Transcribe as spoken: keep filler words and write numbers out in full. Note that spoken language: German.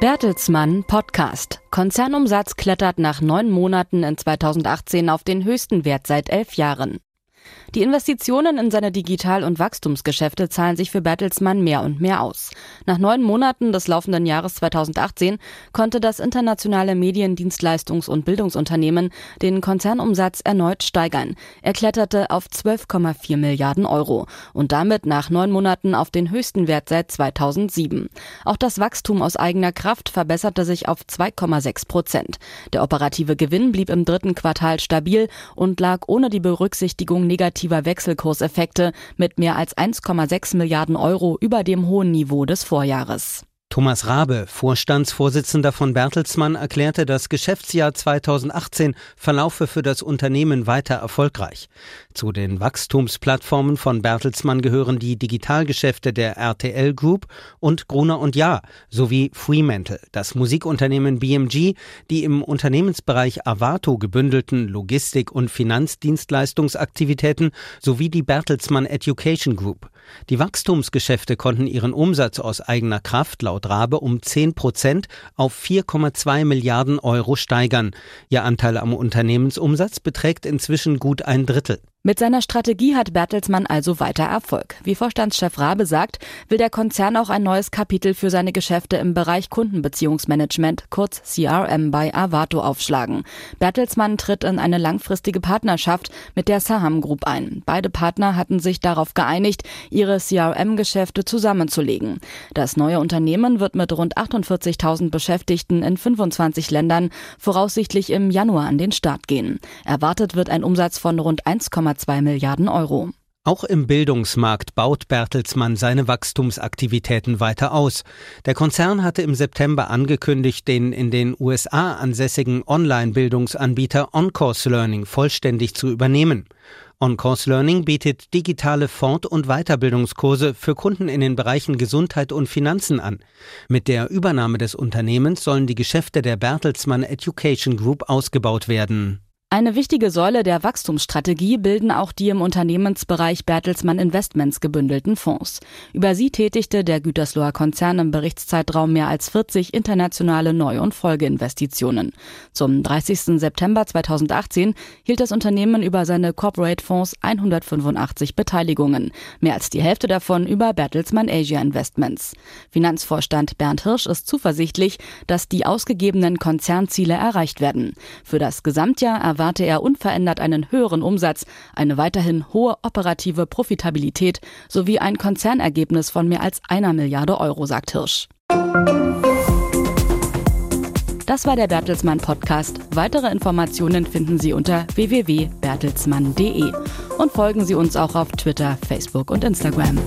Bertelsmann Podcast. Konzernumsatz klettert nach neun Monaten in zweitausendachtzehn auf den höchsten Wert seit elf Jahren. Die Investitionen in seine Digital- und Wachstumsgeschäfte zahlen sich für Bertelsmann mehr und mehr aus. Nach neun Monaten des laufenden Jahres zweitausendachtzehn konnte das internationale Mediendienstleistungs- und Bildungsunternehmen den Konzernumsatz erneut steigern. Er kletterte auf zwölf Komma vier Milliarden Euro und damit nach neun Monaten auf den höchsten Wert seit zweitausendsieben. Auch das Wachstum aus eigener Kraft verbesserte sich auf zwei Komma sechs Prozent. Der operative Gewinn blieb im dritten Quartal stabil und lag ohne die Berücksichtigung negativer Wechselkurseffekte mit mehr als eins Komma sechs Milliarden Euro über dem hohen Niveau des Vorjahres. Thomas Rabe, Vorstandsvorsitzender von Bertelsmann, erklärte, das Geschäftsjahr zweitausendachtzehn verlaufe für das Unternehmen weiter erfolgreich. Zu den Wachstumsplattformen von Bertelsmann gehören die Digitalgeschäfte der R T L Group und Gruner und Jahr sowie Fremantle, das Musikunternehmen B M G, die im Unternehmensbereich Avato gebündelten Logistik- und Finanzdienstleistungsaktivitäten sowie die Bertelsmann Education Group. Die Wachstumsgeschäfte konnten ihren Umsatz aus eigener Kraft laut Rabe um zehn Prozent auf vier Komma zwei Milliarden Euro steigern. Ihr Anteil am Unternehmensumsatz beträgt inzwischen gut ein Drittel. Mit seiner Strategie hat Bertelsmann also weiter Erfolg. Wie Vorstandschef Rabe sagt, will der Konzern auch ein neues Kapitel für seine Geschäfte im Bereich Kundenbeziehungsmanagement, kurz C R M, bei Avato aufschlagen. Bertelsmann tritt in eine langfristige Partnerschaft mit der Saham Group ein. Beide Partner hatten sich darauf geeinigt, ihre C R M-Geschäfte zusammenzulegen. Das neue Unternehmen wird mit rund achtundvierzigtausend Beschäftigten in fünfundzwanzig Ländern voraussichtlich im Januar an den Start gehen. Erwartet wird ein Umsatz von rund eins Komma zwei Milliarden Euro. Auch im Bildungsmarkt baut Bertelsmann seine Wachstumsaktivitäten weiter aus. Der Konzern hatte im September angekündigt, den in den U S A ansässigen Online-Bildungsanbieter OnCourse Learning vollständig zu übernehmen. OnCourse Learning bietet digitale Fort- und Weiterbildungskurse für Kunden in den Bereichen Gesundheit und Finanzen an. Mit der Übernahme des Unternehmens sollen die Geschäfte der Bertelsmann Education Group ausgebaut werden. Eine wichtige Säule der Wachstumsstrategie bilden auch die im Unternehmensbereich Bertelsmann Investments gebündelten Fonds. Über sie tätigte der Gütersloher Konzern im Berichtszeitraum mehr als vierzig internationale Neu- und Folgeinvestitionen. Zum dreißigsten September zweitausendachtzehn hielt das Unternehmen über seine Corporate Fonds hundertfünfundachtzig Beteiligungen, mehr als die Hälfte davon über Bertelsmann Asia Investments. Finanzvorstand Bernd Hirsch ist zuversichtlich, dass die ausgegebenen Konzernziele erreicht werden. Für das Gesamtjahr erwarte er unverändert einen höheren Umsatz, eine weiterhin hohe operative Profitabilität sowie ein Konzernergebnis von mehr als einer Milliarde Euro, sagt Hirsch. Das war der Bertelsmann Podcast. Weitere Informationen finden Sie unter w w w punkt bertelsmann punkt d e und folgen Sie uns auch auf Twitter, Facebook und Instagram.